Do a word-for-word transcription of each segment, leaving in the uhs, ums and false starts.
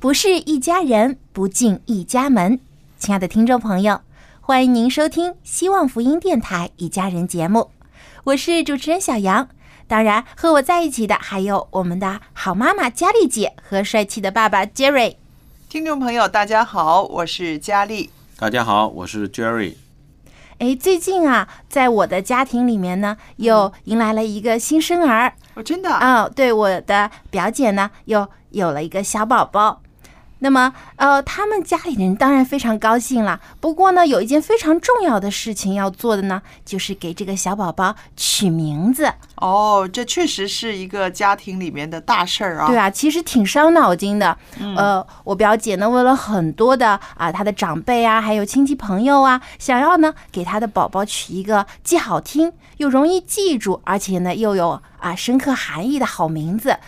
不是一家人，不进一家门。亲爱的听众朋友，欢迎您收听希望福音电台一家人节目，我是主持人小杨。当然，和我在一起的还有我们的好妈妈佳丽姐和帅气的爸爸 Jerry。听众朋友，大家好，我是佳丽。大家好，我是 Jerry。 哎，最近啊，在我的家庭里面呢，又迎来了一个新生儿。哦，真的？哦，对，我的表姐呢，又有了一个小宝宝。 那么，呃，他们家里人当然非常高兴了。不过呢，有一件非常重要的事情要做的呢，就是给这个小宝宝取名字。哦，这确实是一个家庭里面的大事儿啊。对啊，其实挺伤脑筋的。嗯、呃，我表姐呢，为了很多的啊、呃，她的长辈啊，还有亲戚朋友啊，想要呢给她的宝宝取一个既好听又容易记住，而且呢又有啊、呃、深刻含义的好名字。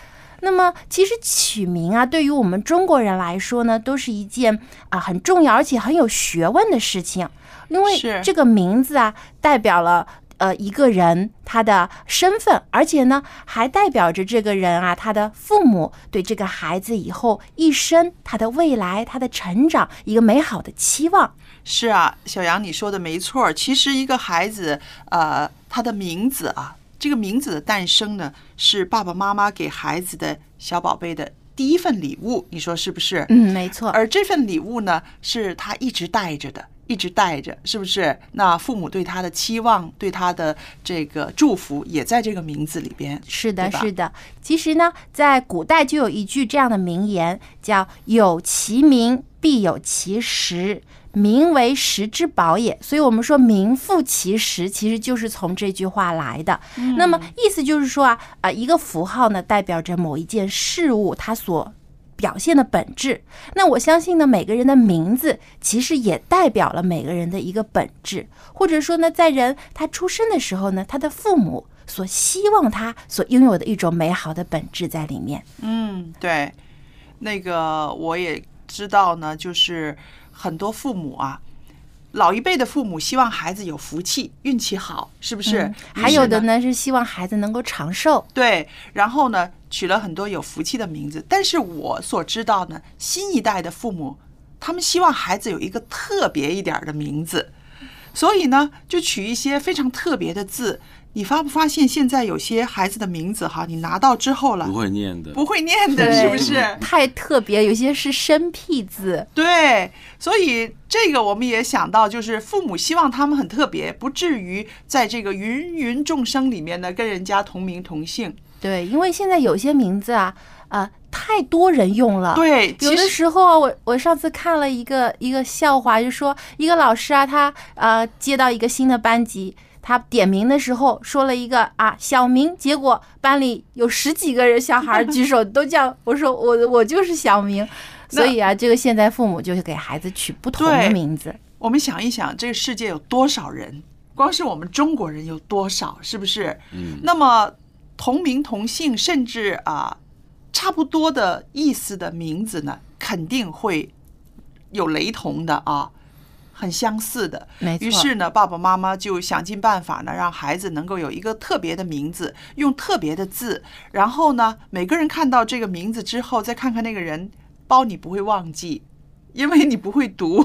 那么，其实取名啊，对于我们中国人来说呢，都是一件啊很重要而且很有学问的事情，因为这个名字啊，代表了呃一个人他的身份，而且呢，还代表着这个人啊他的父母对这个孩子以后一生他的未来、他的成长一个美好的期望。是啊，小杨你说的没错。其实一个孩子，呃，他的名字啊。 这个名字的诞生呢，是爸爸妈妈给孩子的小宝贝的第一份礼物，你说是不是？嗯，没错。而这份礼物呢，是他一直带着的，一直带着，是不是？那父母对他的期望，对他的这个祝福，也在这个名字里边。是的，是的。其实呢，在古代就有一句这样的名言，叫“有其名，必有其实”。 名为实之宝也，所以我们说名副其实，其实就是从这句话来的。嗯、那么意思就是说啊，啊、呃，一个符号呢，代表着某一件事物它所表现的本质。那我相信呢，每个人的名字其实也代表了每个人的一个本质，或者说呢，在人他出生的时候呢，他的父母所希望他所拥有的一种美好的本质在里面。嗯，对。那个我也知道呢，就是。 很多父母啊，老一辈的父母希望孩子有福气、运气好，是不是？嗯、还有的呢是希望孩子能够长寿。对，然后呢取了很多有福气的名字。但是我所知道呢，新一代的父母他们希望孩子有一个特别一点的名字，所以呢就取一些非常特别的字。你发不发现现在有些孩子的名字哈，你拿到之后了不会念的，不会念的是不是？太特别，有些是生僻字。对。 所以这个我们也想到，就是父母希望他们很特别，不至于在这个芸芸众生里面呢跟人家同名同姓。对，因为现在有些名字啊，啊、呃，太多人用了。对，有的时候啊，我我上次看了一个一个笑话，就说一个老师啊，他呃接到一个新的班级。 他点名的时候说了一个啊小明，结果班里有十几个人小孩举手都叫我说我我就是小明，所以啊这个现在父母就给孩子取不同的名字。我们想一想，这个世界有多少人？光是我们中国人有多少？是不是？嗯。那么同名同姓，甚至啊差不多的意思的名字呢？ 肯肯定会有雷同的啊，很相似的。没错。于是呢，爸爸妈妈就想尽办法呢，让孩子能够有一个特别的名字，用特别的字，然后呢，每个人看到这个名字之后，再看看那个人，包你不会忘记。因为你不会读，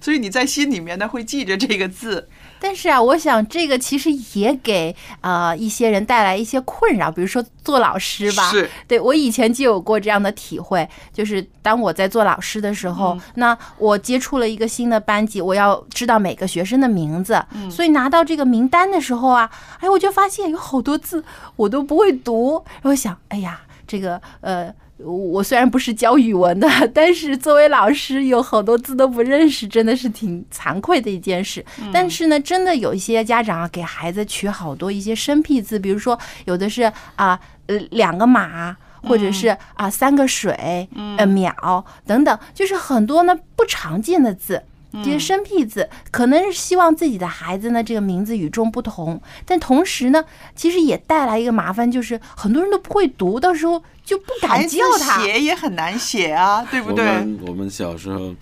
所以你在心里面呢会记着这个字。但是啊，我想这个其实也给呃一些人带来一些困扰，比如说做老师吧。是，对，我以前就有过这样的体会，就是当我在做老师的时候，嗯、那我接触了一个新的班级，我要知道每个学生的名字，嗯、所以拿到这个名单的时候啊，哎，我就发现有好多字我都不会读，然后想，哎呀，这个呃。我虽然不是教语文的，但是作为老师有好多字都不认识，真的是挺惭愧的一件事。嗯、但是呢，真的有一些家长啊，给孩子取好多一些生僻字，比如说有的是啊、呃，两个马，或者是啊、呃、三个水，嗯、呃秒等等，就是很多呢不常见的字。这些生僻字可能是希望自己的孩子呢这个名字与众不同，但同时呢其实也带来一个麻烦，就是很多人都不会读，到时候就不敢叫他，写也很难写啊，对不对？我们, 我们小时候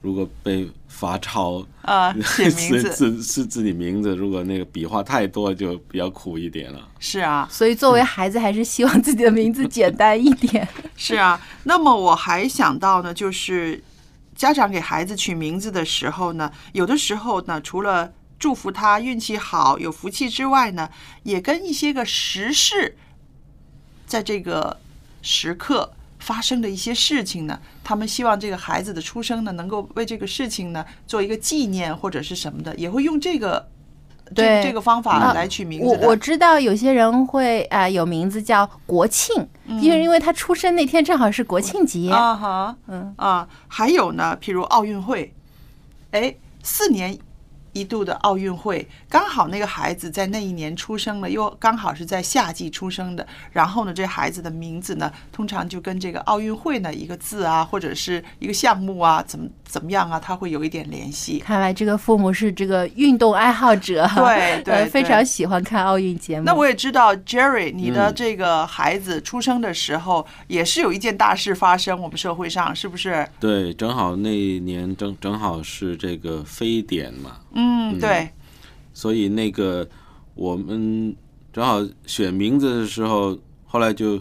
如果被罚抄啊，写名字是是自己名字，如果那个笔画太多就比较苦一点了。是啊，所以作为孩子还是希望自己的名字简单一点。是啊，那么我还想到呢，就是家长给孩子取名字的时候呢，有的时候呢，除了祝福他运气好、有福气之外呢，也跟一些个时事，在这个时刻发生的一些事情呢，他们希望这个孩子的出生呢，能够为这个事情呢做一个纪念或者是什么的，也会用这个。对这个方法来取名字，我我知道有些人会啊、呃、有名字叫国庆，因为、嗯、因为他出生那天正好是国庆节啊哈，嗯啊，还有呢，譬如奥运会，哎，四年一度的奥运会，刚好那个孩子在那一年出生了，又刚好是在夏季出生的，然后呢，这孩子的名字呢，通常就跟这个奥运会呢一个字啊，或者是一个项目啊，怎么怎么样啊，它会有一点联系。看来这个父母是这个运动爱好者，对对，非常喜欢看奥运节目。那我也知道 Jerry， 你的这个孩子出生的时候、嗯、也是有一件大事发生，我们社会上是不是？对，正好那一年正正好是这个非典嘛。嗯，对，所以那个我们正好选名字的时候，后来就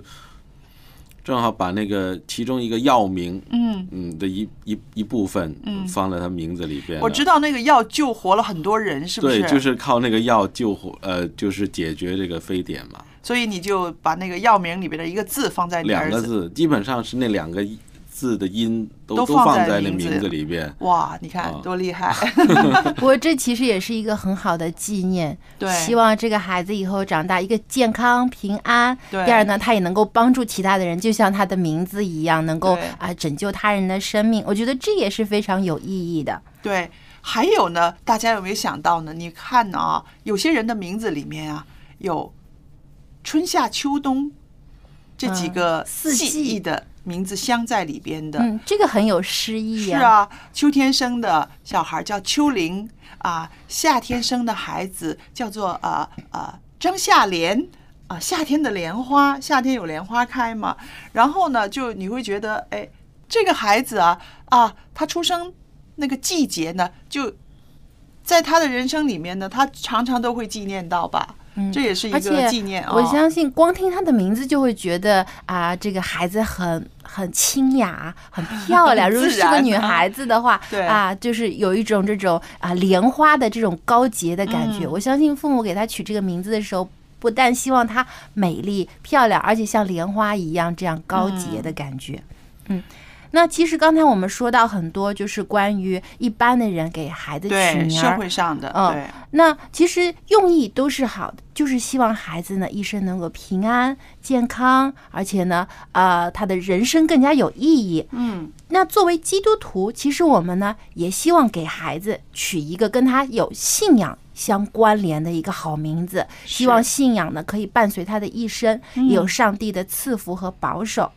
正好把那个其中一个药名，嗯嗯的一一一部分，嗯，放在他名字里边。我知道那个药救活了很多人，是不是？对，就是靠那个药救活，呃，就是解决这个非典嘛。所以你就把那个药名里边的一个字放在你儿子，两个字，基本上是那两个字的音都都放在那名字里边。哇，你看多厉害！不过这其实也是一个很好的纪念，对，希望这个孩子以后长大，一个健康平安。对，第二呢，他也能够帮助其他的人，就像他的名字一样，能够啊拯救他人的生命。我觉得这也是非常有意义的。对，还有呢，大家有没有想到呢？你看啊，有些人的名字里面啊，有春夏秋冬这几个记忆的、嗯。名字镶在里边的，嗯，这个很有诗意啊。是啊，秋天生的小孩叫秋玲啊，夏天生的孩子叫做啊啊张夏莲啊，夏天的莲花，夏天有莲花开嘛。然后呢，就你会觉得，哎，这个孩子啊啊，他出生那个季节呢，就在他的人生里面呢，他常常都会纪念到吧。嗯、这也是一个纪念啊！我相信，光听他的名字就会觉得啊、呃，这个孩子很很清雅，很漂亮。如果是个女孩子的话，啊，就是有一种这种啊莲花的这种高洁的感觉。我相信父母给他取这个名字的时候，不但希望她美丽漂亮，而且像莲花一样这样高洁的感觉。嗯。那其实刚才我们说到很多，就是关于一般的人给孩子取名，对社会上的，嗯，对，那其实用意都是好的，就是希望孩子呢一生能够平安健康，而且呢，呃，他的人生更加有意义。嗯，那作为基督徒，其实我们呢也希望给孩子取一个跟他有信仰相关联的一个好名字，希望信仰呢可以伴随他的一生，嗯，也有上帝的赐福和保守。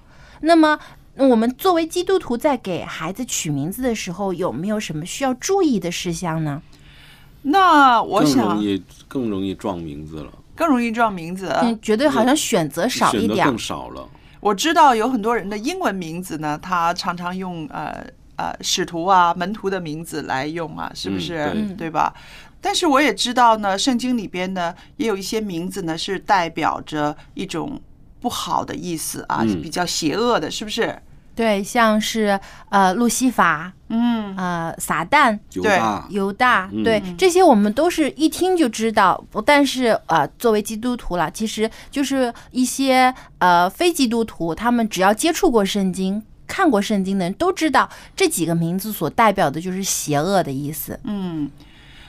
那么。我们作为基督徒在给孩子取名字的时候，有没有什么需要注意的事项呢？那我想更容易更容易撞名字了，更容易撞名字，嗯，觉得好像选择少一点，选择更少了。我知道有很多人的英文名字呢，他常常用呃呃使徒啊、门徒的名字来用啊，是不是？嗯、对, 对吧？但是我也知道呢，圣经里边呢也有一些名字呢是代表着一种不好的意思啊，嗯、比较邪恶的，是不是？对，像是呃路西法，嗯，呃撒旦，对，犹大，对，这些我们都是一听就知道。但是呃作为基督徒了，其实就是一些呃非基督徒，他们只要接触过圣经、看过圣经的人都知道，这几个名字所代表的就是邪恶的意思。嗯，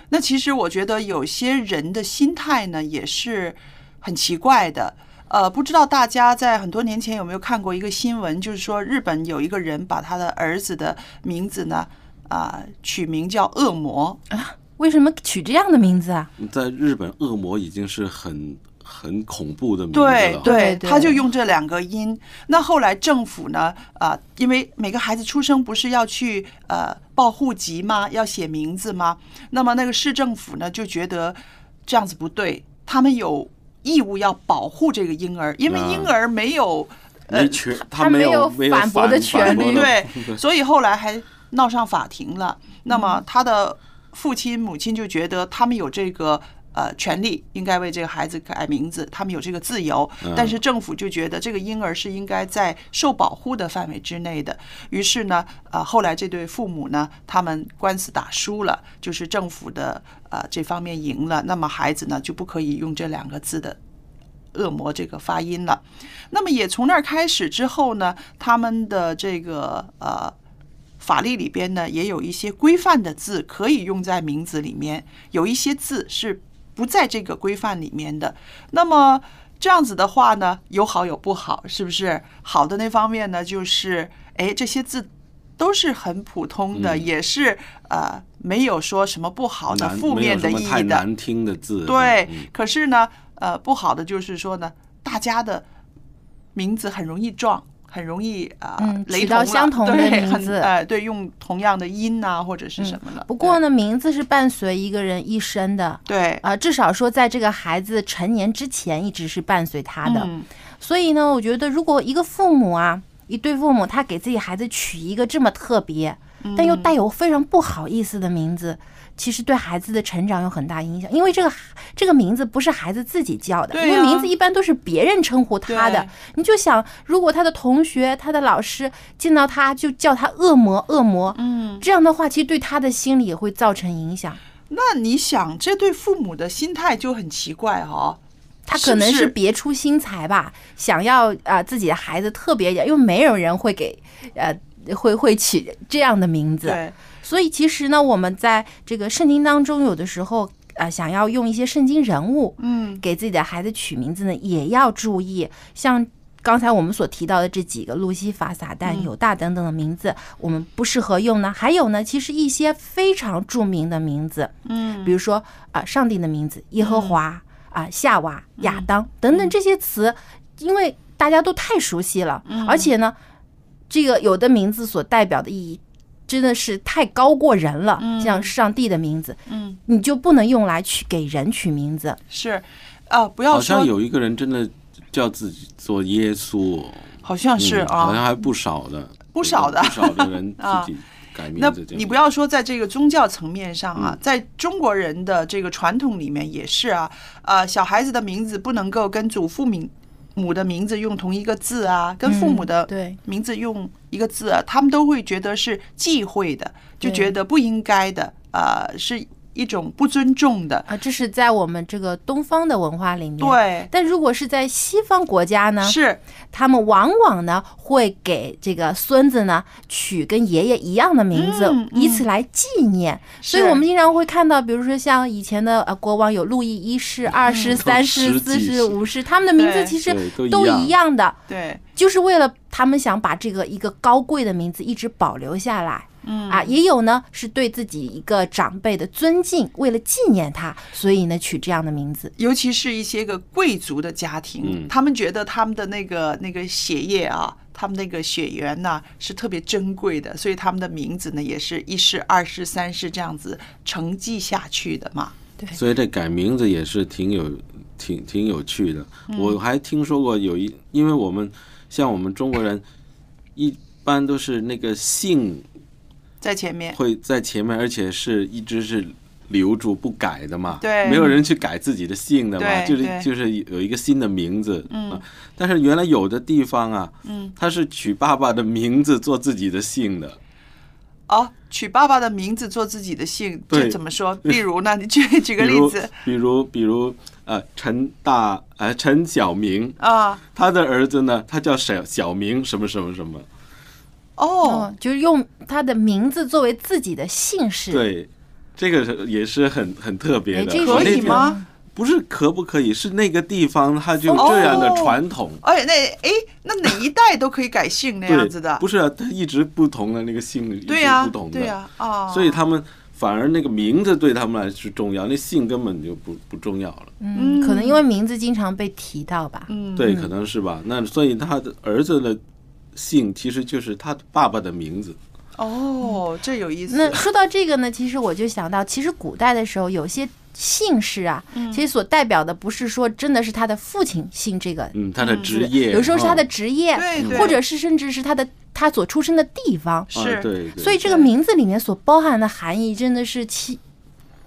那其实我觉得有些人的心态呢也是很奇怪的。呃，不知道大家在很多年前有没有看过一个新闻，就是说日本有一个人把他的儿子的名字呢，啊、呃，取名叫恶魔啊？为什么取这样的名字啊？在日本，恶魔已经是很很恐怖的名字了。对对，他就用这两个音。那后来政府呢，啊、呃，因为每个孩子出生不是要去呃报户籍吗？要写名字吗？那么那个市政府呢就觉得这样子不对，他们有义务要保护这个婴儿，因为婴儿没有、嗯呃、他没有反驳的权利，对，所以后来还闹上法庭了。那么他的父亲母亲就觉得他们有这个呃权利，应该为这个孩子改名字，他们有这个自由，但是政府就觉得这个婴儿是应该在受保护的范围之内的。于是呢呃后来这对父母呢他们官司打输了，就是政府的呃这方面赢了，那么孩子呢就不可以用这两个字的恶魔这个发音了。那么也从那儿开始之后呢，他们的这个呃法律里边呢也有一些规范的字可以用在名字里面，有一些字是不在这个规范里面的。那么这样子的话呢，有好有不好，是不是？好的那方面呢，就是哎，这些字都是很普通的，嗯、也是呃没有说什么不好的、负面的意义的，没有什么太难听的字。对，嗯、可是呢，呃，不好的就是说呢，大家的名字很容易撞，很容易啊，呃嗯、取到相同的名字，对，呃、对，用同样的音啊，或者是什么了。嗯、不过呢，名字是伴随一个人一生的，对，啊、呃，至少说在这个孩子成年之前，一直是伴随他的。嗯、所以呢，我觉得如果一个父母啊，一对父母，他给自己孩子取一个这么特别，但又带有非常不好意思的名字，嗯、其实对孩子的成长有很大影响。因为这个这个名字不是孩子自己叫的，啊、因为名字一般都是别人称呼他的。你就想，如果他的同学、他的老师见到他就叫他恶魔、恶魔，嗯，这样的话，其实对他的心理也会造成影响。那你想，这对父母的心态就很奇怪哈、哦。他可能是别出心裁吧，是是想要啊、呃、自己的孩子特别一点，因为没有人会给呃会会起这样的名字。所以其实呢，我们在这个圣经当中，有的时候啊、呃、想要用一些圣经人物，嗯，给自己的孩子取名字呢，也要注意。像刚才我们所提到的这几个路西法、撒旦、犹大等等的名字，嗯、我们不适合用呢。还有呢，其实一些非常著名的名字，嗯，比如说啊、呃、上帝的名字耶和华。嗯啊，夏娃、亚当等等这些词，因为大家都太熟悉了，而且呢，这个有的名字所代表的意义真的是太高过人了。像上帝的名字，嗯，你就不能用来去给人取名字。是啊，不要说好像有一个人真的叫自己做耶稣，好像是啊，好像还不少的，不少的，不少的人自己。那你不要说在这个宗教层面上啊，在中国人的这个传统里面也是啊，呃，小孩子的名字不能够跟祖父母的名字用同一个字啊，跟父母的名字用一个字啊，他们都会觉得是忌讳的，就觉得不应该的，呃，是一种不尊重的啊。这是在我们这个东方的文化里面。对，但如果是在西方国家呢，是他们往往呢会给这个孙子呢取跟爷爷一样的名字，嗯、以此来纪念。嗯、所以我们经常会看到，比如说像以前的呃国王有路易一世、二世、嗯、三世、四世、五世，他们的名字其实都一样的。对，就是为了他们想把这个一个高贵的名字一直保留下来。嗯啊，也有呢，是对自己一个长辈的尊敬，为了纪念他，所以呢取这样的名字。尤其是一些个贵族的家庭，嗯、他们觉得他们的那个那个血液啊，他们那个血缘呢、啊、是特别珍贵的，所以他们的名字呢也是一世、二世、三世这样子承继下去的嘛。对，所以这改名字也是挺有挺挺有趣的。嗯、我还听说过有一，因为我们。像我们中国人一般都是那个姓在前面，会在前面，而且是一直是留住不改的嘛，对，没有人去改自己的姓的嘛，就是就是有一个新的名字，嗯、啊，但是原来有的地方啊，嗯，他是取爸爸的名字做自己的姓的。哦，取爸爸的名字做自己的姓，这怎么说？比如呢？你举举个例子。比如，比如，呃，陈大，呃，陈小明啊，哦、他的儿子呢，他叫小小明什么什么什么。哦，就是用他的名字作为自己的姓氏。对，这个也是很很特别的。可以吗？不是可不可以，是那个地方它就这样的传统。哦、哎，那哎，那哪一代都可以改姓那样子的？不是啊，它一直不同的那个姓，一直不同的。对呀、啊，啊、哦，所以他们反而那个名字对他们来说重要，那姓根本就不不重要了。嗯，可能因为名字经常被提到吧。嗯，对，可能是吧。那所以他的儿子的姓其实就是他爸爸的名字。哦，这有意思。那说到这个呢，其实我就想到，其实古代的时候有些姓氏啊，其实所代表的不是说真的是他的父亲姓这个，嗯，他的职业，有时候是他的职业，或者是甚至是他的他所出生的地方，是，对，所以这个名字里面所包含的含义真的是其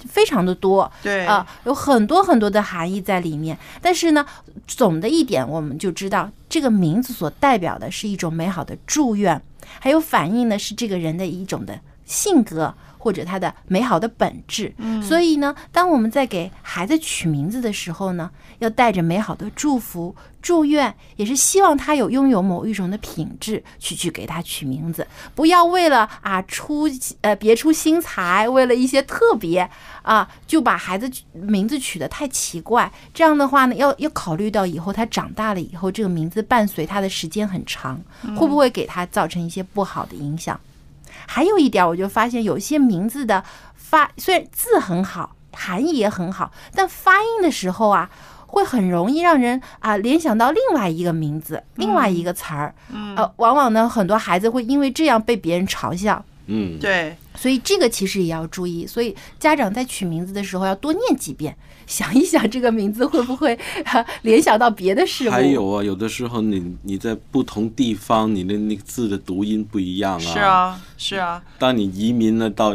非常的多，对啊，有很多很多的含义在里面。但是呢，总的一点我们就知道，这个名字所代表的是一种美好的祝愿，还有反映的是这个人的一种的性格。或者它的美好的本质，嗯、所以呢，当我们在给孩子取名字的时候呢，要带着美好的祝福、祝愿，也是希望他有拥有某一种的品质，去去给他取名字，不要为了啊出呃别出心裁，为了一些特别啊，就把孩子名字取得太奇怪。这样的话呢，要要考虑到以后他长大了以后，这个名字伴随他的时间很长，会不会给他造成一些不好的影响？嗯还有一点，我就发现有些名字的发，虽然字很好，含义也很好，但发音的时候啊，会很容易让人啊、呃、联想到另外一个名字，另外一个词儿。嗯，呃，往往呢，很多孩子会因为这样被别人嘲笑。嗯，对，所以这个其实也要注意。所以家长在取名字的时候要多念几遍，想一想这个名字会不会、呃、联想到别的事物。还有啊，有的时候你你在不同地方，你的那个字的读音不一样啊。是啊，是啊。当你移民了到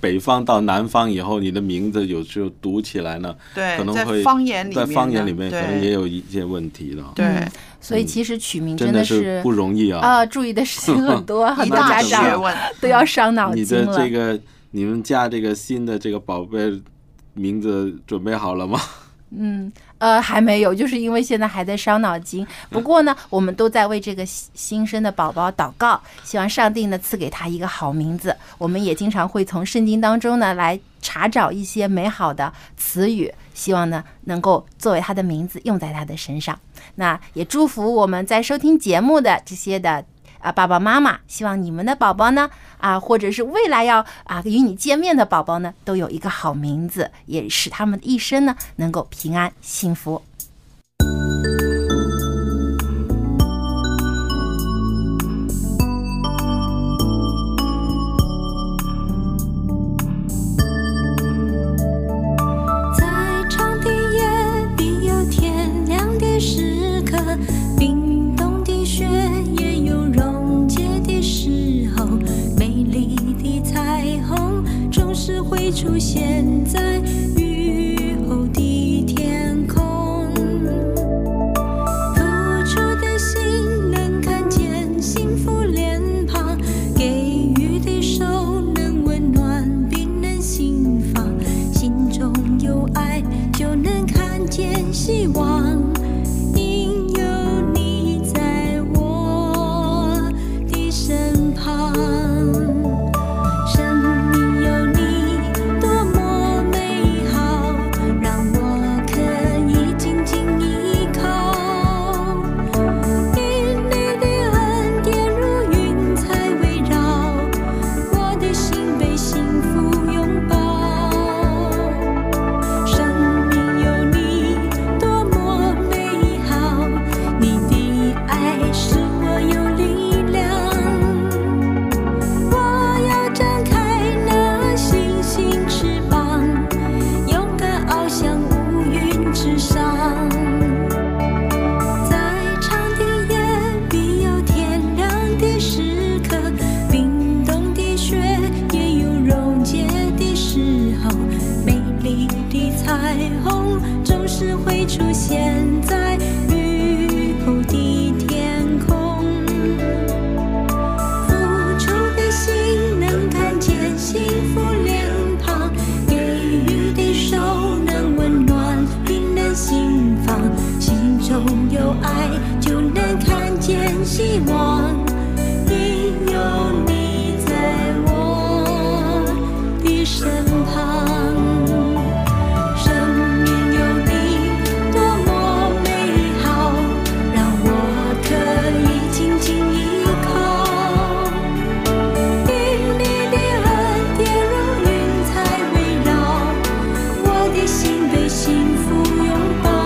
北方到南方以后，你的名字有时候读起来呢，对，可能会在方言里面，在方言里面可能也有一些问题了。对。嗯所以其实取名真的是、嗯、真的是不容易啊！啊，注意的事情很多，很多家长都要伤脑筋了。你的这个，你们家这个新的这个宝贝名字准备好了吗？嗯，呃，还没有，就是因为现在还在伤脑筋。不过呢，我们都在为这个新生的宝宝祷告，希望上帝呢赐给他一个好名字。我们也经常会从圣经当中呢来查找一些美好的词语，希望呢能够作为他的名字用在他的身上。那也祝福我们在收听节目的这些的啊爸爸妈妈，希望你们的宝宝呢啊，或者是未来要啊与你见面的宝宝呢，都有一个好名字，也使他们的一生呢能够平安幸福。出现在雨后的天空，付出的心能看见幸福脸庞，给予的手能温暖冰冷心房，心中有爱就能看见希望，因有你在我的身旁。生命有你多么美。希望，因有你在我的身旁。生命有你多么美好，让我可以紧紧依靠。因你的恩典如云彩围绕，我的心被幸福拥抱。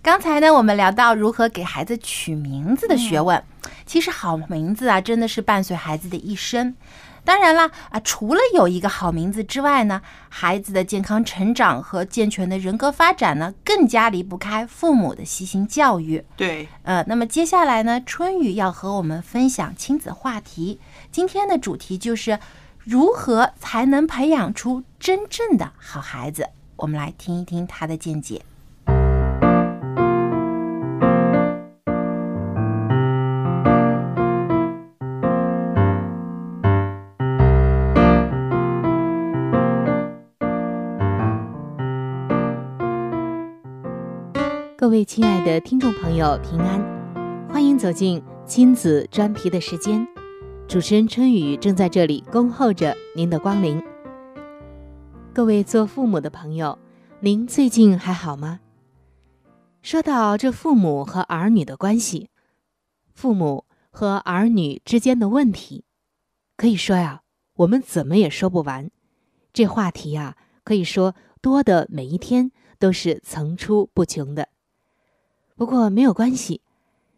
刚才呢，我们聊到如何给孩子取名字的学问。嗯、其实好名字啊，真的是伴随孩子的一生。当然啦，啊，除了有一个好名字之外呢，孩子的健康成长和健全的人格发展呢，更加离不开父母的悉心教育。对，呃，那么接下来呢，春雨要和我们分享亲子话题。今天的主题就是如何才能培养出真正的好孩子。我们来听一听他的见解。 各位亲爱的听众朋友，平安，欢迎走进亲子专题的时间。主持人春雨正在这里恭候着您的光临。各位做父母的朋友，您最近还好吗？说到这父母和儿女的关系，父母和儿女之间的问题，可以说呀，我们怎么也说不完。这话题呀，可以说多的每一天都是层出不穷的。 不过没有关系，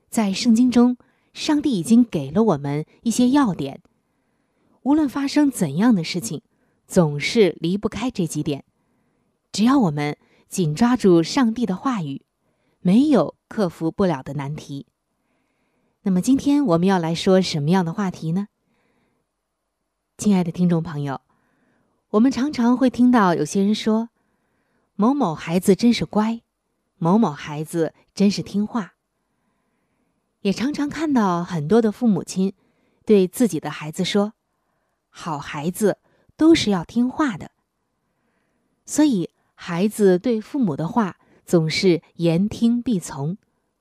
在圣经中，上帝已经给了我们一些要点。无论发生怎样的事情，总是离不开这几点。只要我们紧抓住上帝的话语，没有克服不了的难题。那么今天我们要来说什么样的话题呢？亲爱的听众朋友，我们常常会听到有些人说：“某某孩子真是乖。” 某某孩子真是听话，也常常看到很多的父母亲对自己的孩子说：“好孩子都是要听话的。”所以，孩子对父母的话总是言听必从，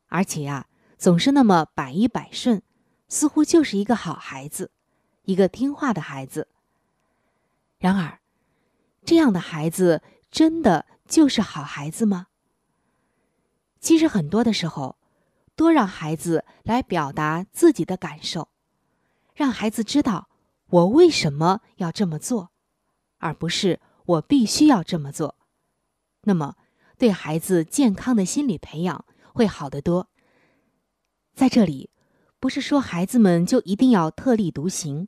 而且啊，总是那么百依百顺，似乎就是一个好孩子，一个听话的孩子。然而，这样的孩子真的就是好孩子吗？其实很多的时候，多让孩子来表达自己的感受，让孩子知道我为什么要这么做，而不是我必须要这么做。那么对孩子健康的心理培养会好得多。在这里不是说孩子们就一定要特立独行，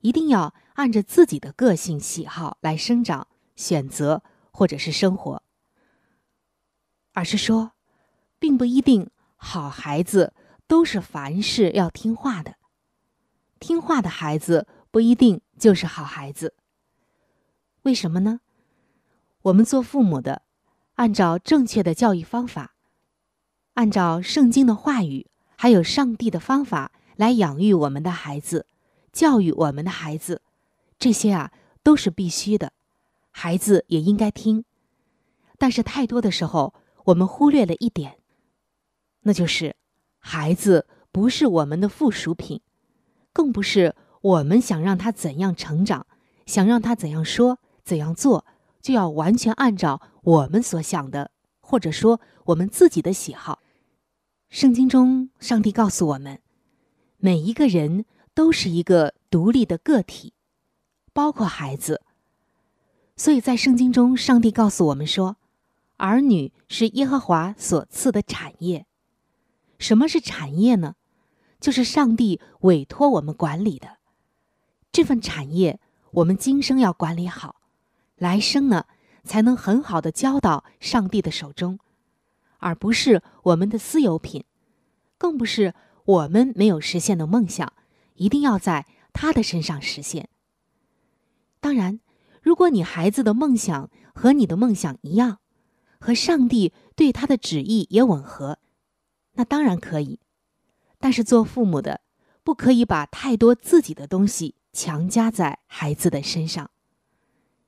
一定要按着自己的个性喜好来生长、选择或者是生活，而是说并不一定好孩子都是凡事要听话的，听话的孩子不一定就是好孩子。为什么呢？我们做父母的，按照正确的教育方法，按照圣经的话语，还有上帝的方法来养育我们的孩子，教育我们的孩子，这些啊都是必须的，孩子也应该听。但是太多的时候，我们忽略了一点，那就是孩子不是我们的附属品，更不是我们想让他怎样成长，想让他怎样说怎样做，就要完全按照我们所想的，或者说我们自己的喜好。圣经中上帝告诉我们，每一个人都是一个独立的个体，包括孩子。所以在圣经中上帝告诉我们说，儿女是耶和华所赐的产业。什么是产业呢？就是上帝委托我们管理的。这份产业我们今生要管理好，来生呢才能很好的交到上帝的手中，而不是我们的私有品，更不是我们没有实现的梦想一定要在他的身上实现。当然，如果你孩子的梦想和你的梦想一样，和上帝对他的旨意也吻合，那当然可以。但是做父母的不可以把太多自己的东西强加在孩子的身上，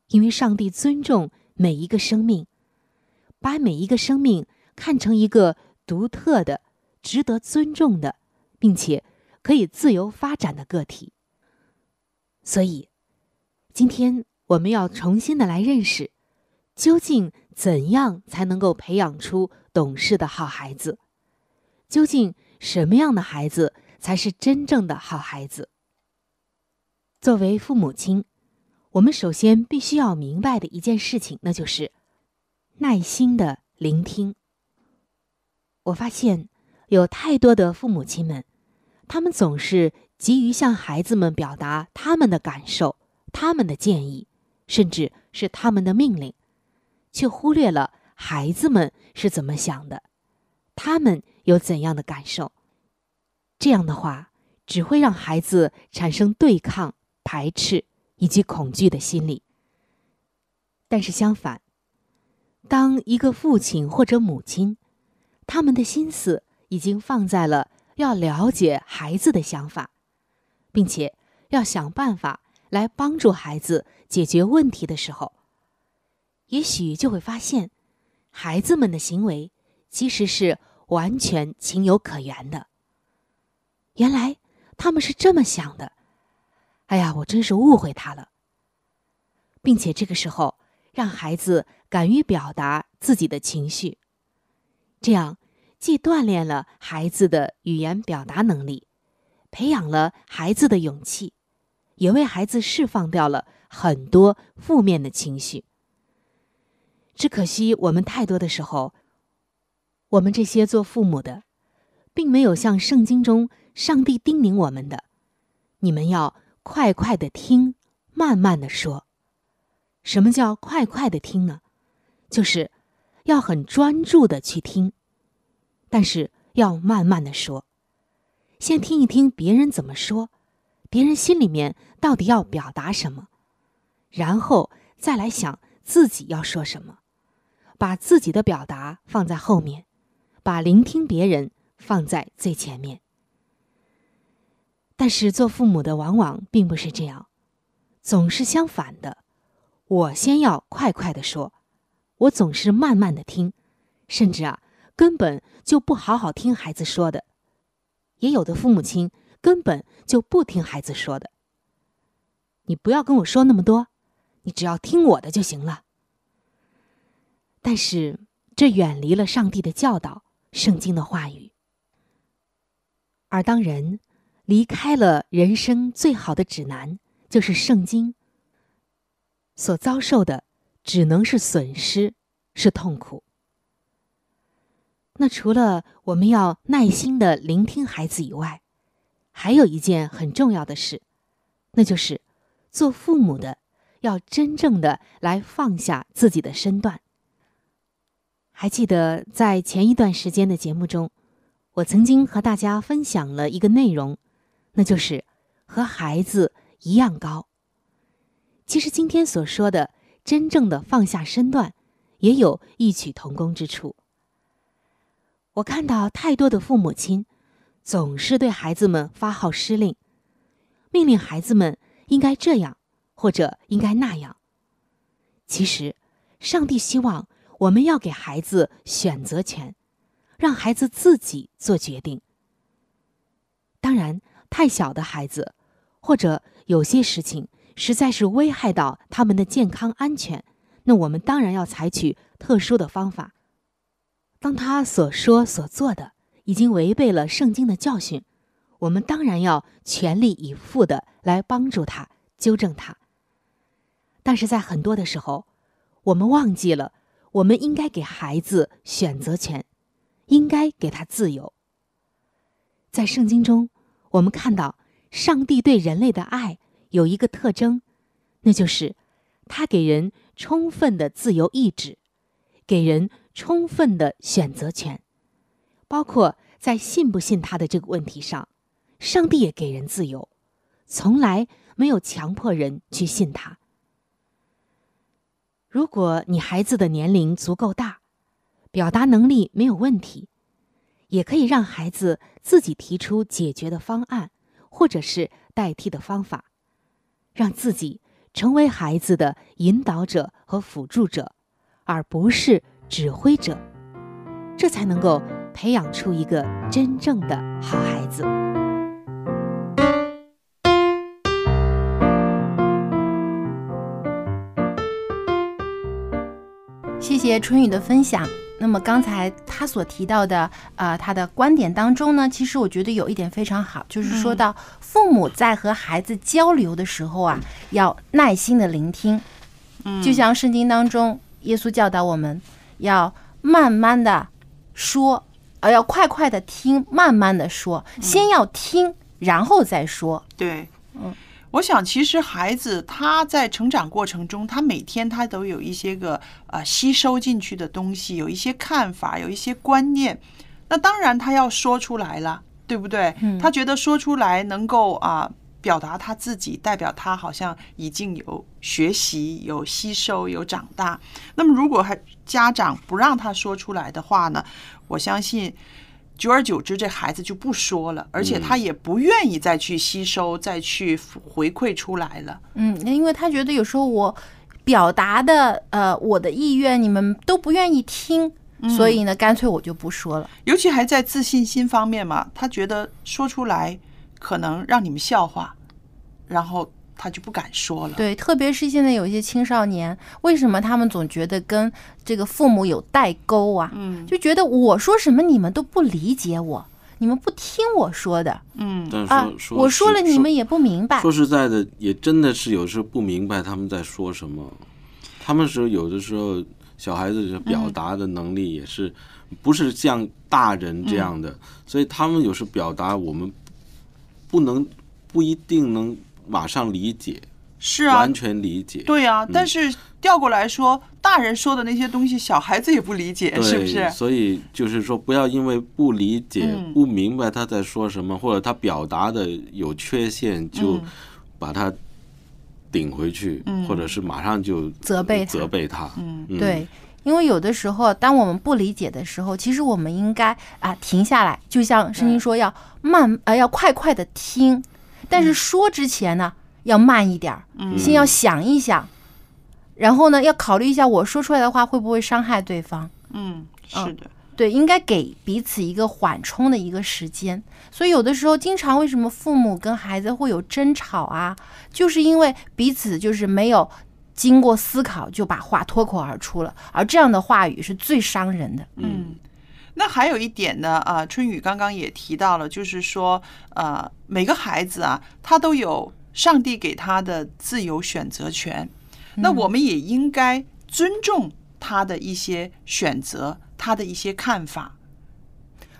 因为上帝尊重每一个生命，把每一个生命看成一个独特的、值得尊重的，并且可以自由发展的个体。所以今天我们要重新的来认识，究竟怎样才能够培养出懂事的好孩子，究竟什么样的孩子才是真正的好孩子。作为父母亲，我们首先必须要明白的一件事情，那就是耐心的聆听。我发现有太多的父母亲们，他们总是急于向孩子们表达他们的感受、他们的建议，甚至是他们的命令，却忽略了孩子们是怎么想的，他们有怎样的感受。这样的话只会让孩子产生对抗、排斥以及恐惧的心理。但是相反，当一个父亲或者母亲，他们的心思已经放在了要了解孩子的想法，并且要想办法来帮助孩子解决问题的时候，也许就会发现孩子们的行为其实是完全情有可原的。原来他们是这么想的，哎呀，我真是误会他了。并且这个时候让孩子敢于表达自己的情绪，这样既锻炼了孩子的语言表达能力，培养了孩子的勇气，也为孩子释放掉了很多负面的情绪。只可惜我们太多的时候，我们这些做父母的并没有像圣经中上帝叮咛我们的，你们要快快的听，慢慢的说。什么叫快快的听呢？就是要很专注的去听，但是要慢慢的说，先听一听别人怎么说，别人心里面到底要表达什么，然后再来想自己要说什么，把自己的表达放在后面，把聆听别人放在最前面。但是做父母的往往并不是这样，总是相反的，我先要快快的说，我总是慢慢的听，甚至啊根本就不好好听孩子说的，也有的父母亲根本就不听孩子说的，你不要跟我说那么多，你只要听我的就行了。但是这远离了上帝的教导，圣经的话语。而当人离开了人生最好的指南，就是圣经，所遭受的只能是损失，是痛苦。那除了我们要耐心地聆听孩子以外，还有一件很重要的事，那就是做父母的要真正的来放下自己的身段。还记得在前一段时间的节目中，我曾经和大家分享了一个内容，那就是和孩子一样高。其实今天所说的真正的放下身段，也有异曲同工之处。我看到太多的父母亲总是对孩子们发号施令，命令孩子们应该这样或者应该那样。其实上帝希望我们要给孩子选择权，让孩子自己做决定。当然太小的孩子，或者有些事情实在是危害到他们的健康安全，那我们当然要采取特殊的方法。当他所说所做的已经违背了圣经的教训，我们当然要全力以赴的来帮助他，纠正他。但是在很多的时候，我们忘记了我们应该给孩子选择权，应该给他自由。在圣经中，我们看到上帝对人类的爱有一个特征，那就是他给人充分的自由意志，给人充分的选择权，包括在信不信他的这个问题上，上帝也给人自由，从来没有强迫人去信他。如果你孩子的年龄足够大，表达能力没有问题，也可以让孩子自己提出解决的方案，或者是代替的方法，让自己成为孩子的引导者和辅助者，而不是指挥者，这才能够培养出一个真正的好孩子。谢谢春雨的分享。那么刚才他所提到的呃，他的观点当中呢，其实我觉得有一点非常好，就是说到父母在和孩子交流的时候啊，嗯、要耐心的聆听。嗯，就像圣经当中耶稣教导我们要慢慢的说，而要快快的听，慢慢的说，先要听，然后再说。对，嗯。我想其实孩子他在成长过程中，他每天他都有一些个呃吸收进去的东西，有一些看法，有一些观念，那当然他要说出来了，对不对？他觉得说出来能够啊、呃、表达他自己，代表他好像已经有学习，有吸收，有长大。那么如果还家长不让他说出来的话呢，我相信久而久之这孩子就不说了，而且他也不愿意再去吸收、嗯、再去回馈出来了。嗯，因为他觉得有时候我表达的呃我的意愿你们都不愿意听、嗯、所以呢干脆我就不说了。尤其还在自信心方面嘛，他觉得说出来可能让你们笑话，然后他就不敢说了。对，特别是现在有一些青少年，为什么他们总觉得跟这个父母有代沟啊？嗯，就觉得我说什么你们都不理解我，你们不听我说的。嗯，但是、啊、说我说了你们也不明白。说实在的，也真的是有时候不明白他们在说什么。他们是有的时候小孩子的表达的能力也是、嗯、不是像大人这样的、嗯，所以他们有时表达我们不能不一定能。马上理解，是啊，完全理解，对啊、嗯、但是调过来说，大人说的那些东西小孩子也不理解，是不是？所以就是说不要因为不理解、嗯、不明白他在说什么，或者他表达的有缺陷就把他顶回去、嗯、或者是马上就责备他，责备他、嗯嗯、对。因为有的时候当我们不理解的时候，其实我们应该啊停下来，就像圣经说要慢、呃、要快快的听，但是说之前呢要慢一点，先要想一想、嗯、然后呢要考虑一下我说出来的话会不会伤害对方。嗯，是的、嗯、对，应该给彼此一个缓冲的一个时间。所以有的时候经常为什么父母跟孩子会有争吵啊，就是因为彼此就是没有经过思考就把话脱口而出了，而这样的话语是最伤人的。嗯，那还有一点呢，啊、呃，春雨刚刚也提到了，就是说，呃，每个孩子啊，他都有上帝给他的自由选择权，那我们也应该尊重他的一些选择，他的一些看法。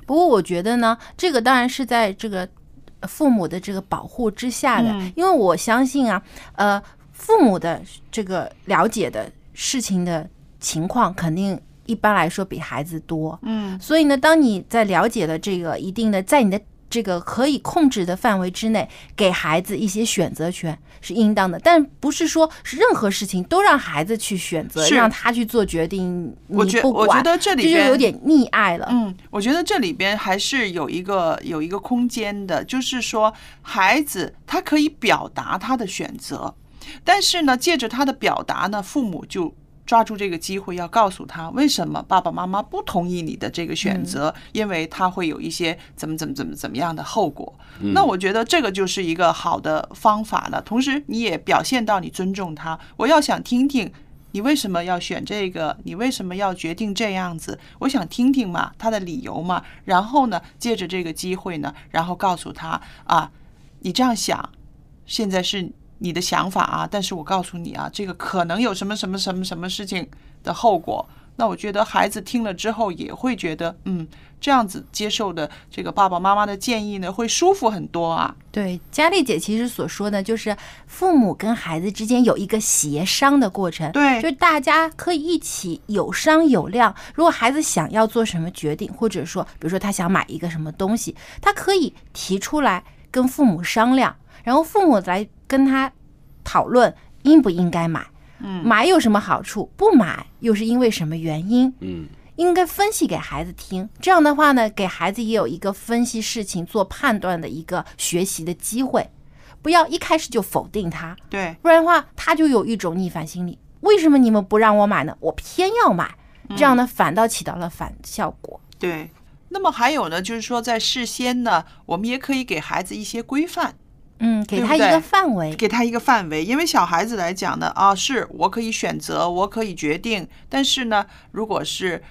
不过我觉得呢，这个当然是在这个父母的这个保护之下的，因为我相信啊，呃，父母的这个了解的事情的情况肯定一般来说比孩子多，嗯，所以呢，当你在了解了这个一定的，在你的这个可以控制的范围之内，给孩子一些选择权是应当的，但不是说是任何事情都让孩子去选择，让他去做决定。我觉我觉得这里边这就有点溺爱了。嗯，我觉得这里边还是有一个有一个空间的，就是说孩子他可以表达他的选择，但是呢，借着他的表达呢，父母就抓住这个机会要告诉他为什么爸爸妈妈不同意你的这个选择，因为他会有一些怎么怎么怎么怎么样的后果。那我觉得这个就是一个好的方法了，同时你也表现到你尊重他，我要想听听你为什么要选这个，你为什么要决定这样子，我想听听嘛，他的理由嘛，然后呢借着这个机会呢，然后告诉他啊，你这样想现在是你的想法啊，但是我告诉你啊，这个可能有什么什么什么什么事情的后果。那我觉得孩子听了之后也会觉得，嗯，这样子接受的这个爸爸妈妈的建议呢，会舒服很多啊。对，佳丽姐其实所说的就是父母跟孩子之间有一个协商的过程，对，就是大家可以一起有商有量。如果孩子想要做什么决定，或者说，比如说他想买一个什么东西，他可以提出来跟父母商量，然后父母来跟他讨论应不应该买，买有什么好处，不买又是因为什么原因，嗯，应该分析给孩子听。这样的话呢，给孩子也有一个分析事情做判断的一个学习的机会，不要一开始就否定他，对，不然的话他就有一种逆反心理，为什么你们不让我买呢，我偏要买，这样呢反倒起到了反效果。对，那么还有呢，就是说在事先呢，我们也可以给孩子一些规范，嗯，给他一个范围，对对，给他一个范围，因为小孩子来讲呢，啊，是我可以选择，我可以决定，但是呢，如果是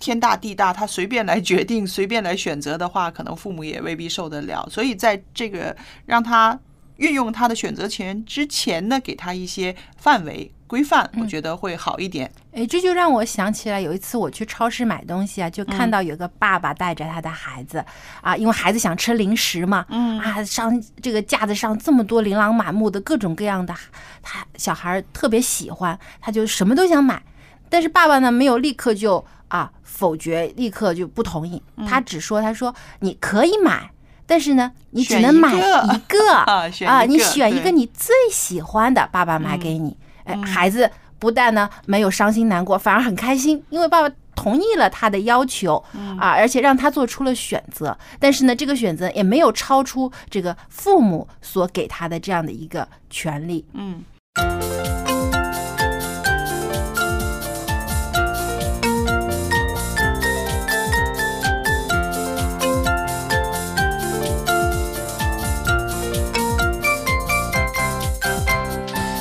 天大地大，他随便来决定，随便来选择的话，可能父母也未必受得了。所以在这个让他运用他的选择权之前呢，给他一些范围规范，我觉得会好一点。哎、嗯，这就让我想起来有一次我去超市买东西啊，就看到有个爸爸带着他的孩子、嗯、啊，因为孩子想吃零食嘛，嗯啊，上这个架子上这么多琳琅满目的各种各样的，他小孩特别喜欢，他就什么都想买，但是爸爸呢没有立刻就啊否决，立刻就不同意，他只说他说你可以买。但是呢，你只能买一个，一个啊，选一个啊，你选一个你最喜欢的，爸爸买给你。哎、嗯，孩子不但呢没有伤心难过，反而很开心，因为爸爸同意了他的要求、嗯、啊，而且让他做出了选择。但是呢，这个选择也没有超出这个父母所给他的这样的一个权利。嗯。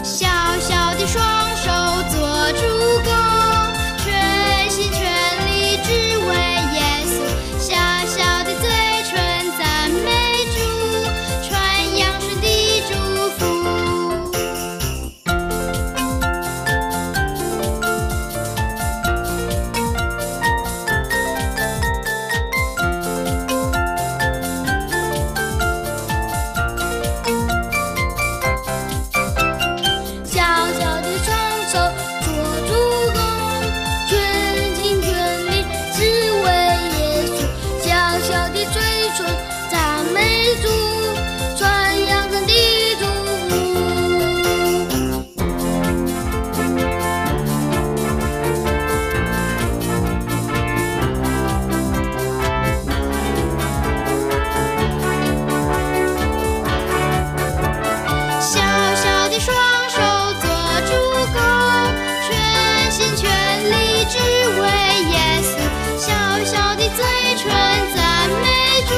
小小的嘴唇赞美主。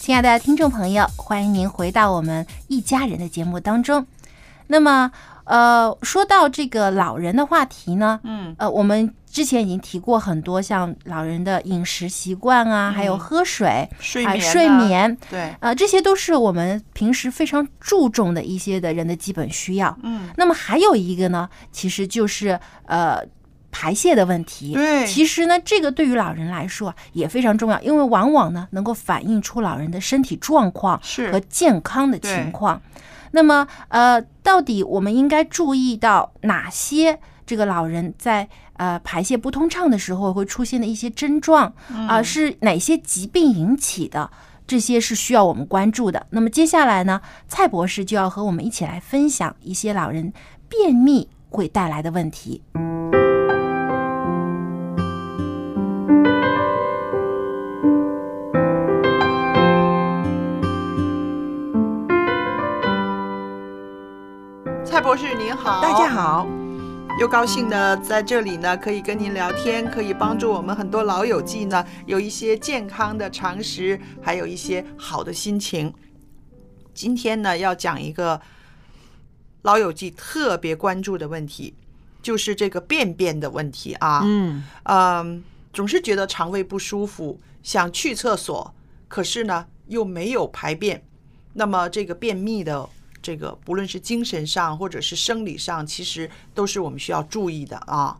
亲爱的听众朋友，欢迎您回到我们一家人的节目当中。那么呃，说到这个老人的话题呢，嗯，呃，我们之前已经提过很多，像老人的饮食习惯啊，嗯、还有喝水、睡眠、啊呃、睡眠，对，呃，这些都是我们平时非常注重的一些的人的基本需要。嗯，那么还有一个呢，其实就是呃。排泄的问题，对，其实呢，这个对于老人来说也非常重要，因为往往呢能够反映出老人的身体状况和健康的情况。那么，呃，到底我们应该注意到哪些这个老人在呃排泄不通畅的时候会出现的一些症状啊、嗯呃？是哪些疾病引起的？这些是需要我们关注的。那么接下来呢，蔡博士就要和我们一起来分享一些老人便秘会带来的问题。蔡博士您好。大家好，又高兴呢在这里呢可以跟您聊天，可以帮助我们很多老友记呢有一些健康的常识，还有一些好的心情。今天呢要讲一个老友记特别关注的问题，就是这个便便的问题啊。嗯嗯，总是觉得肠胃不舒服，想去厕所，可是呢又没有排便。那么这个便秘的这个不论是精神上或者是生理上，其实都是我们需要注意的啊。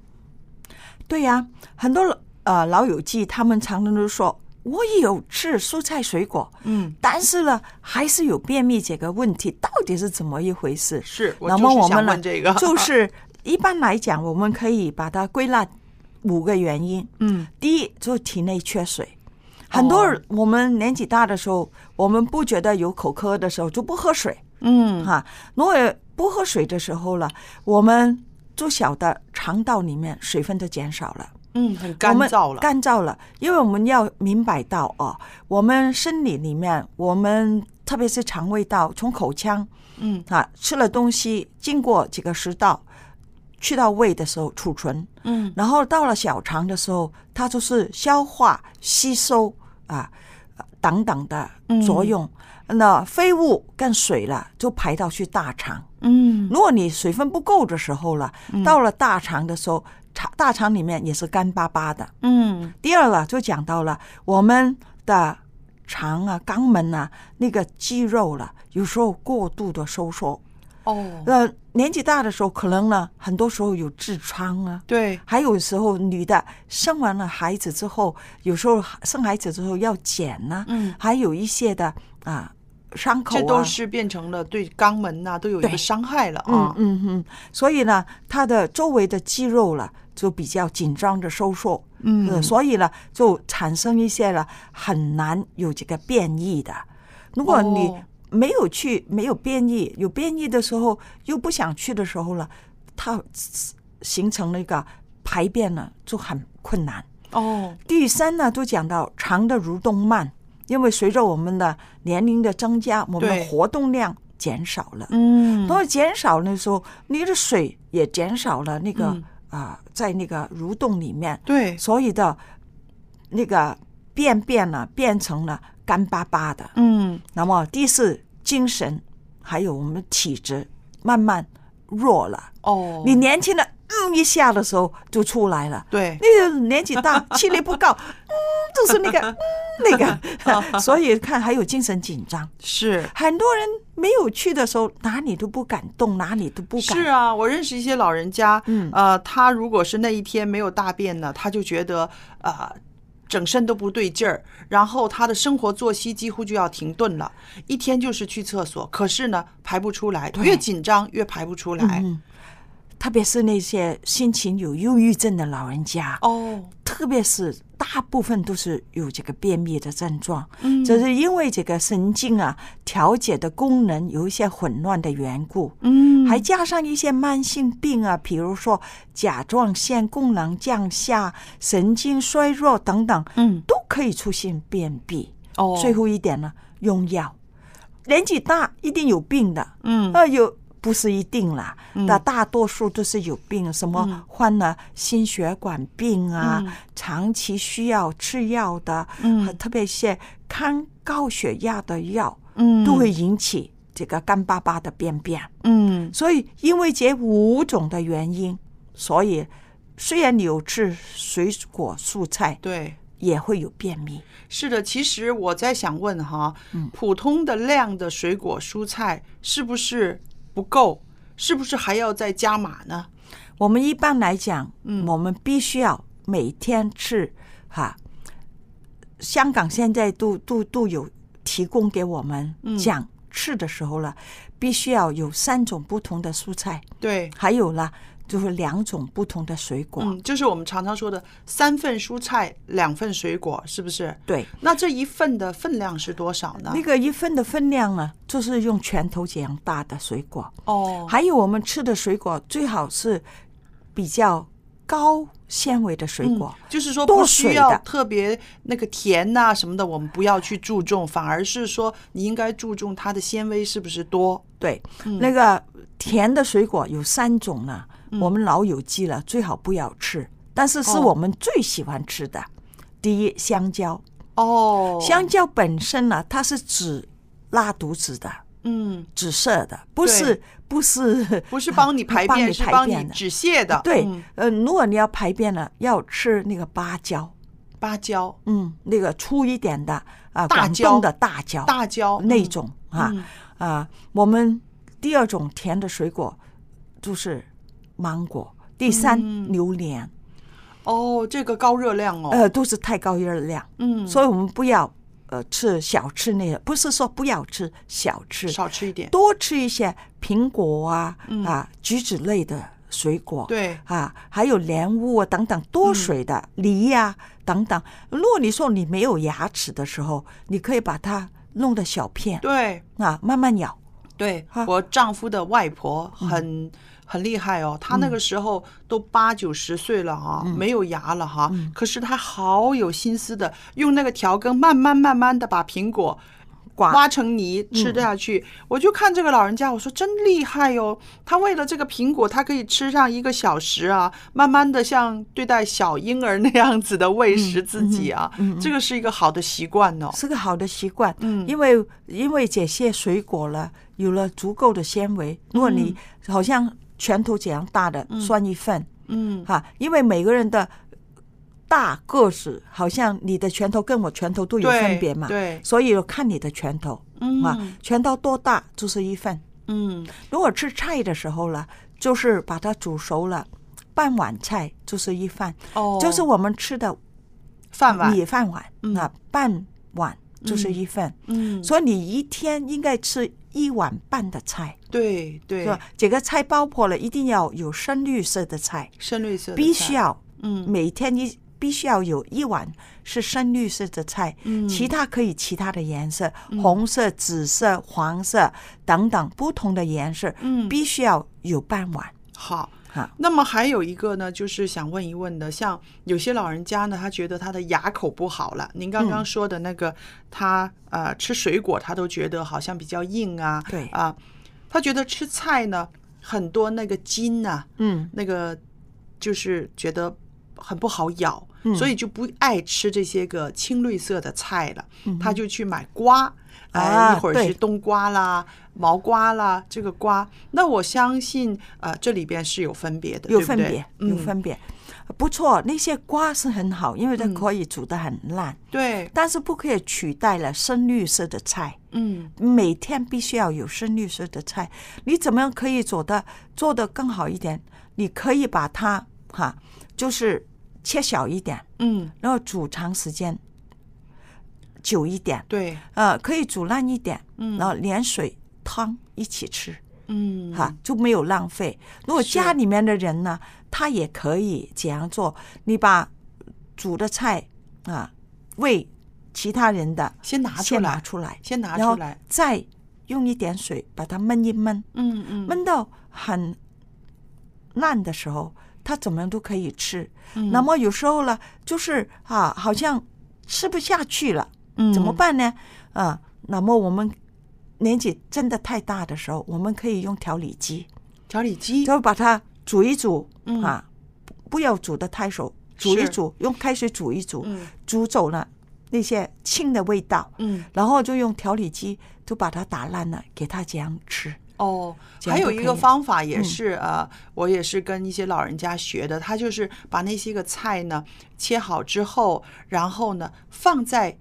对呀、啊，很多呃老友记他们常常都说，我也有吃蔬菜水果，嗯，但是呢还是有便秘这个问题，到底是怎么一回事？是，我就是想问这个。就是一般来讲，我们可以把它归纳五个原因。嗯，第一就是体内缺水。很多我们年纪大的时候，我们不觉得有口渴的时候就不喝水。嗯哈，如果不喝水的时候了，我们就晓得肠道里面水分就减少了，嗯，很干燥了，干燥了。因为我们要明白到啊，我们身体里面，我们特别是肠胃道，从口腔，嗯啊，吃了东西经过这个食道，去到胃的时候储存，嗯，然后到了小肠的时候，它就是消化、吸收啊等等的作用。嗯，那废物跟水了就排到去大肠。嗯，如果你水分不够的时候了，嗯，到了大肠的时候，大肠里面也是干巴巴的。嗯，第二了就讲到了我们的肠啊、肛门啊那个肌肉了，有时候过度的收缩。哦，那年纪大的时候，可能呢，很多时候有痔疮啊。对，还有时候女的生完了孩子之后，有时候生孩子之后要剪呐、啊，嗯，还有一些的啊。伤口啊，这都是变成了对肛门呐、啊、都有一个伤害了啊。嗯嗯嗯，所以呢，它的周围的肌肉了就比较紧张的收缩，嗯、呃，所以呢就产生一些了很难有这个便意的。如果你没有去，没有便意，有便意的时候又不想去的时候了，它形成了一个排便呢就很困难。哦，第三呢，就讲到肠的蠕动慢。因为随着我们的年龄的增加，我们活动量减少了，嗯，然后减少的时候，你的水也减少了，那个啊、嗯呃，在那个蠕动里面，对，所以的那个便便呢变成了干巴巴的，嗯。那么第四，精神还有我们体质慢慢弱了，哦，你年轻的嗯一下的时候就出来了，对，那个年纪大，气力不高，嗯，就是那个。嗯那个，所以看还有精神紧张，是很多人没有去的时候，哪里都不敢动，哪里都不敢。是啊，我认识一些老人家，嗯，呃，他如果是那一天没有大便呢，他就觉得啊、呃，整身都不对劲儿，然后他的生活作息几乎就要停顿了，一天就是去厕所，可是呢排不出来，越紧张越排不出来。嗯，特别是那些心情有忧郁症的老人家，哦，特别是大部分都是有这个便秘的症状，嗯，就是因为这个神经啊调节的功能有一些混乱的缘故，嗯，还加上一些慢性病啊，比如说甲状腺功能降下、神经衰弱等等，嗯，都可以出现便秘。哦，最后一点呢，用药，年纪大一定有病的，嗯，呃有。不是一定啦，那、嗯、大多数都是有病，什么患了心血管病啊，嗯、长期需要吃药的，嗯、特别是抗高血压的药，嗯、都会引起这个干巴巴的便便。嗯，所以因为这五种的原因，所以虽然你有吃水果蔬菜，对，也会有便秘。是的，其实我在想问哈，嗯、普通的量的水果蔬菜是不是不够？是不是还要再加码呢？我们一般来讲，嗯、我们必须要每天吃哈。香港现在都都都有提供给我们讲吃的时候了，嗯、必须要有三种不同的蔬菜，对，还有了。就是两种不同的水果，嗯，就是我们常常说的三份蔬菜两份水果，是不是？对。那这一份的分量是多少呢？那个一份的分量呢，就是用拳头这样大的水果。哦。还有我们吃的水果最好是比较高纤维的水果，嗯、就是说不需要特别那个甜呐、啊、什么的，我们不要去注重，反而是说你应该注重它的纤维是不是多？对，嗯、那个甜的水果有三种呢。我们老友记了，最好不要吃，但是是我们最喜欢吃的。哦、第一，香蕉。哦，香蕉本身呢，它是止拉肚子的，嗯，止泻的，不是不是不是帮你排便，呃、是帮你止泻的。对，嗯、呃，如果你要排便了，要吃那个芭蕉。芭蕉，嗯，那个粗一点的啊，大蕉的大蕉，大蕉那种啊啊、嗯呃。我们第二种甜的水果就是。芒果，第三、嗯、榴莲，哦，这个高热量哦，呃，都是太高热量，嗯，所以我们不要呃吃小吃那些，不是说不要吃小吃，少吃一点，多吃一些苹果啊、嗯、啊橘子类的水果，对啊，还有莲雾啊等等多水的、嗯、梨呀、啊、等等。如果你说你没有牙齿的时候，你可以把它弄得小片，对啊，慢慢咬。对，我丈夫的外婆很、嗯、很厉害哦，她那个时候都八九十岁了啊，嗯、没有牙了哈、啊嗯，可是她好有心思的，用那个调羹慢慢慢慢的把苹果挖成泥吃下去、嗯。我就看这个老人家，我说真厉害哦，他为了这个苹果，他可以吃上一个小时啊，慢慢的像对待小婴儿那样子的喂食自己啊，嗯嗯嗯、这个是一个好的习惯哦，是个好的习惯，嗯，因为因为这些水果了。有了足够的纤维，如果你好像拳头这样大的、嗯、算一份，嗯，哈、啊，因为每个人的大个子，好像你的拳头跟我拳头都有分别嘛，对，对，所以我看你的拳头，嗯，啊，拳头多大就是一份，嗯，如果吃菜的时候呢，就是把它煮熟了，半碗菜就是一份，哦，就是我们吃的饭碗，米饭碗，嗯、啊，半碗就是一份，嗯，所以你一天应该吃。一碗半的菜，对对，这个菜包括了，一定要有深绿色的菜，深绿色的菜必须要，嗯，每天一必须要有一碗是深绿色的菜，嗯，其他可以其他的颜色，嗯、红色、紫色、黄色等等不同的颜色，嗯，必须要有半碗。好。那么还有一个呢，就是想问一问的，像有些老人家呢，他觉得他的牙口不好了。您刚刚说的那个，嗯、他呃吃水果他都觉得好像比较硬啊，对啊、呃，他觉得吃菜呢很多那个筋啊，嗯，那个就是觉得很不好咬，嗯、所以就不爱吃这些个青绿色的菜了，嗯、他就去买瓜。哎，一会儿是冬瓜啦、毛瓜啦，这个瓜，那我相信，呃，这里边是有分别的，有分别，对不对？有分别，嗯、不错。那些瓜是很好，因为它可以煮得很烂，嗯、对。但是不可以取代了深绿色的菜，嗯，每天必须要有深绿色的菜。你怎么样可以做的做得更好一点？你可以把它哈，就是切小一点，嗯，然后煮长时间。久一点，对，呃，可以煮烂一点，嗯，然后连水汤一起吃，嗯，哈、啊，就没有浪费。如果家里面的人呢，他也可以这样做，你把煮的菜啊喂其他人的先拿出来，先拿出来，先拿出来，再用一点水把它焖一焖，嗯嗯，焖到很烂的时候，他怎么都可以吃。嗯、那么有时候呢，就是啊，好像吃不下去了。怎么办呢？啊、嗯呃，那么我们年纪真的太大的时候，我们可以用调理机，调理机就把它煮一煮、嗯、啊，不要煮得太熟，煮一煮，用开水煮一煮、嗯、煮走了那些青的味道、嗯、然后就用调理机就把它打烂了，给它这样吃。哦，还有一个方法也是、嗯、呃，我也是跟一些老人家学的，他就是把那些个菜呢切好之后，然后呢放在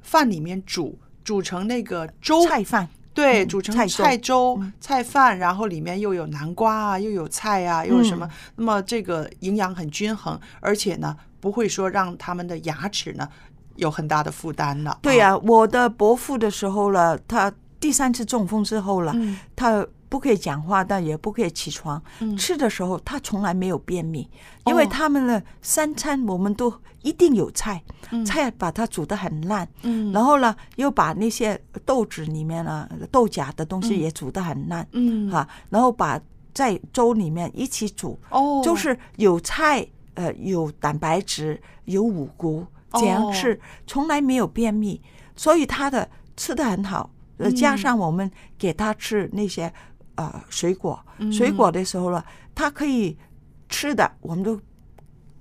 饭里面煮，煮成那个粥，菜饭，对，煮成菜粥、嗯、菜饭，然后里面又有南瓜啊，又有菜啊，又有什么、嗯、那么这个营养很均衡，而且呢不会说让他们的牙齿呢有很大的负担了。对呀、啊哦，我的伯父的时候了，他第三次中风之后了、嗯、他不可以讲话，但也不可以起床、嗯、吃的时候他从来没有便秘、哦、因为他们的三餐我们都一定有菜、嗯、菜把它煮得很烂、嗯、然后呢又把那些豆子里面呢、啊、豆荚的东西也煮得很烂、嗯啊、然后把在粥里面一起煮、哦、就是有菜、呃、有蛋白质，有五谷，这样吃、哦、从来没有便秘，所以他的吃得很好，加上我们给他吃那些、嗯呃、水果，水果的时候呢，他可以吃的我们都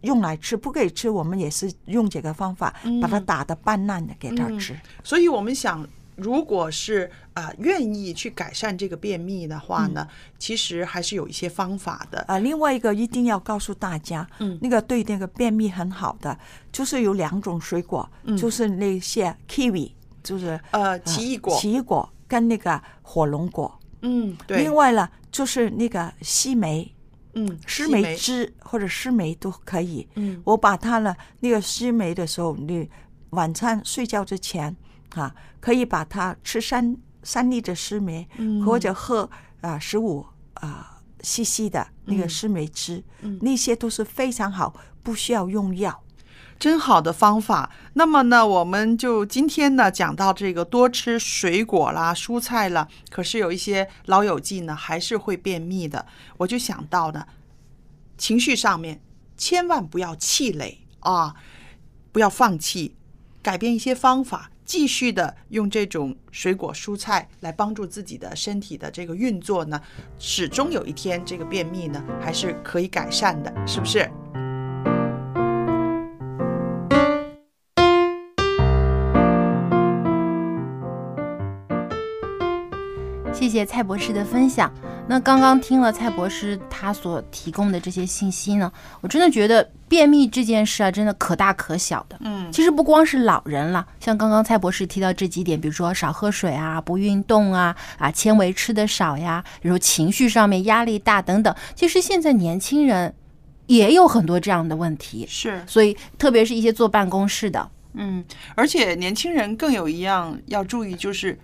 用来吃，不可以吃我们也是用这个方法、嗯、把它打得半烂的给他吃、嗯、所以我们想如果是、呃、愿意去改善这个便秘的话呢、嗯、其实还是有一些方法的、呃、另外一个一定要告诉大家、嗯、那个对那个便秘很好的就是有两种水果、嗯、就是那些 kiwi，就是呃奇异果、呃、奇异果跟那个火龙果，嗯，对。另外呢就是那个西梅，嗯，西梅汁或者西梅都可以，嗯，我把它呢那个西梅的时候，你晚餐睡觉之前啊，可以把它吃三三粒的西梅、嗯，或者喝啊十五啊 C C 的那个西梅汁、嗯，那些都是非常好，不需要用药。真好的方法。那么呢我们就今天呢讲到这个多吃水果啦蔬菜啦，可是有一些老友记呢还是会便秘的，我就想到呢情绪上面千万不要气馁啊，不要放弃，改变一些方法，继续的用这种水果蔬菜来帮助自己的身体的这个运作呢，始终有一天这个便秘呢还是可以改善的，是不是？谢谢蔡博士的分享。那刚刚听了蔡博士他所提供的这些信息呢，我真的觉得便秘这件事啊，真的可大可小的。嗯，其实不光是老人了，像刚刚蔡博士提到这几点，比如说少喝水啊，不运动啊，啊纤维吃的少呀，比如情绪上面压力大等等。其实现在年轻人也有很多这样的问题，是，所以特别是一些坐办公室的，嗯，而且年轻人更有一样要注意就是。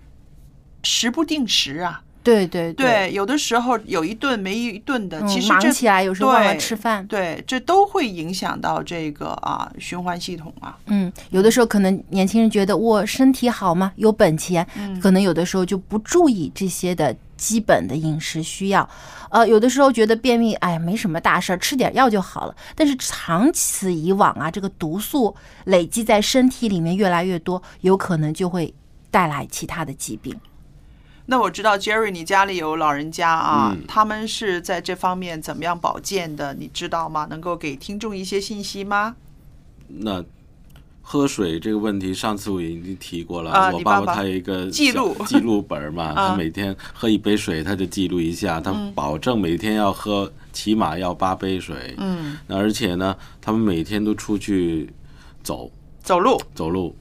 食不定时啊，对对 对, 对，有的时候有一顿没一顿的，其实、嗯、忙起来有时候忘了吃饭， 对, 对，这都会影响到这个啊循环系统啊。嗯，有的时候可能年轻人觉得我身体好嘛，有本钱、嗯，可能有的时候就不注意这些的基本的饮食需要，呃，有的时候觉得便秘，哎，没什么大事儿，吃点药就好了。但是长此以往啊，这个毒素累积在身体里面越来越多，有可能就会带来其他的疾病。那我知道 Jerry 你家里有老人家啊、嗯、他们是在这方面怎么样保健的，你知道吗？能够给听众一些信息吗？那喝水这个问题上次我已经提过了、啊、我爸爸他有一个记录记录本嘛、啊、他每天喝一杯水他就记录一下、嗯、他保证每天要喝起码要八杯水。嗯，那而且呢他们每天都出去走走路走路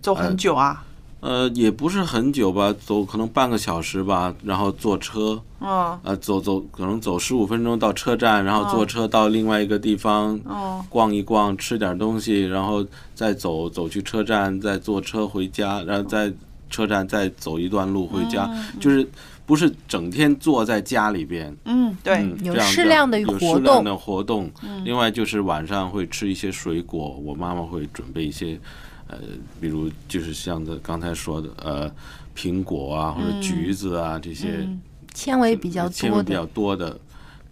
走很久啊、呃呃，也不是很久吧，走可能半个小时吧，然后坐车，哦，呃，走走可能走十五分钟到车站，然后坐车到另外一个地方，哦，逛一逛，吃点东西，然后再走走去车站，再坐车回家，然后在车站再走一段路回家，嗯、就是不是整天坐在家里边，嗯，对，嗯、有适量的活动，有适量的活动、嗯。另外就是晚上会吃一些水果，我妈妈会准备一些。呃，比如就是像刚才说的，呃，苹果啊，或者橘子啊，嗯、这些纤维比较多的纤维比较多的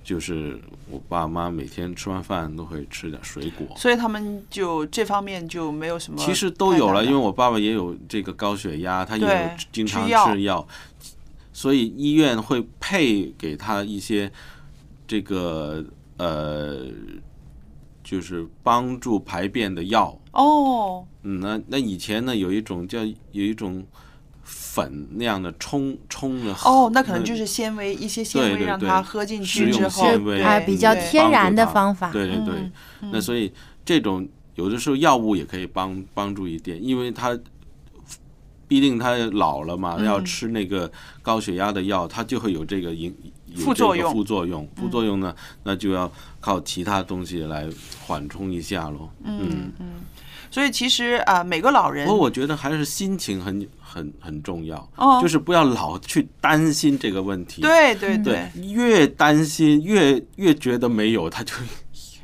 就是我爸妈每天吃完饭都会吃点水果，所以他们就这方面就没有什么。其实都有了，因为我爸爸也有这个高血压，他也有经常吃药，吃药所以医院会配给他一些这个呃，就是帮助排便的药。哦，嗯，那那以前呢，有一种叫有一种。粉那样的冲冲的哦，那可能就是纤维一些纤维，对对对，让它喝进去之后，啊，比较天然的方法。对对对，嗯，那所以这种有的时候药物也可以帮帮助一点，因为他毕竟他老了嘛，嗯，要吃那个高血压的药，他就会有这个影有这个副作用，副作用呢，嗯，那就要靠其他东西来缓冲一下喽。嗯嗯。所以其实啊，呃，每个老人，不过我觉得还是心情很很很重要，哦，就是不要老去担心这个问题。对对对，嗯，越担心越越觉得没有，它就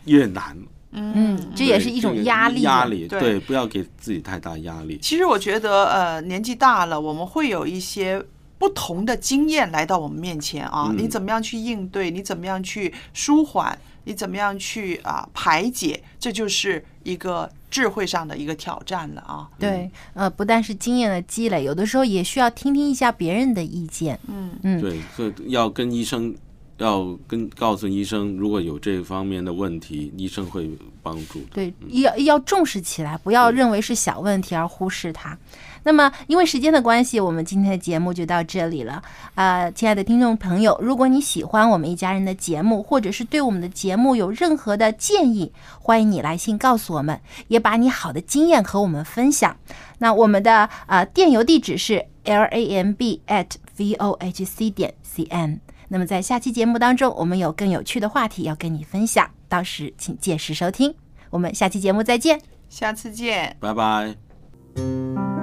越难。嗯，这也是一种压力，压力 对, 对，不要给自己太大压力。其实我觉得，呃，年纪大了，我们会有一些不同的经验来到我们面前啊，嗯，你怎么样去应对？你怎么样去舒缓？你怎么样去啊排解？这就是一个智慧上的一个挑战了啊。对，呃，不但是经验的积累，有的时候也需要听听一下别人的意见。嗯嗯，对，所以要跟医生，要跟告诉医生，如果有这方面的问题，医生会帮助的。对，要要重视起来，不要认为是小问题而忽视它。那么，因为时间的关系，我们今天的节目就到这里了。呃，亲爱的听众朋友，如果你喜欢我们一家人的节目，或者是对我们的节目有任何的建议，欢迎你来信告诉我们，也把你好的经验和我们分享。那我们的呃电邮地址是 l a m b at v o h c 点 c n。那么在下期节目当中，我们有更有趣的话题要跟你分享，到时请届时收听。我们下期节目再见，下次见，拜拜。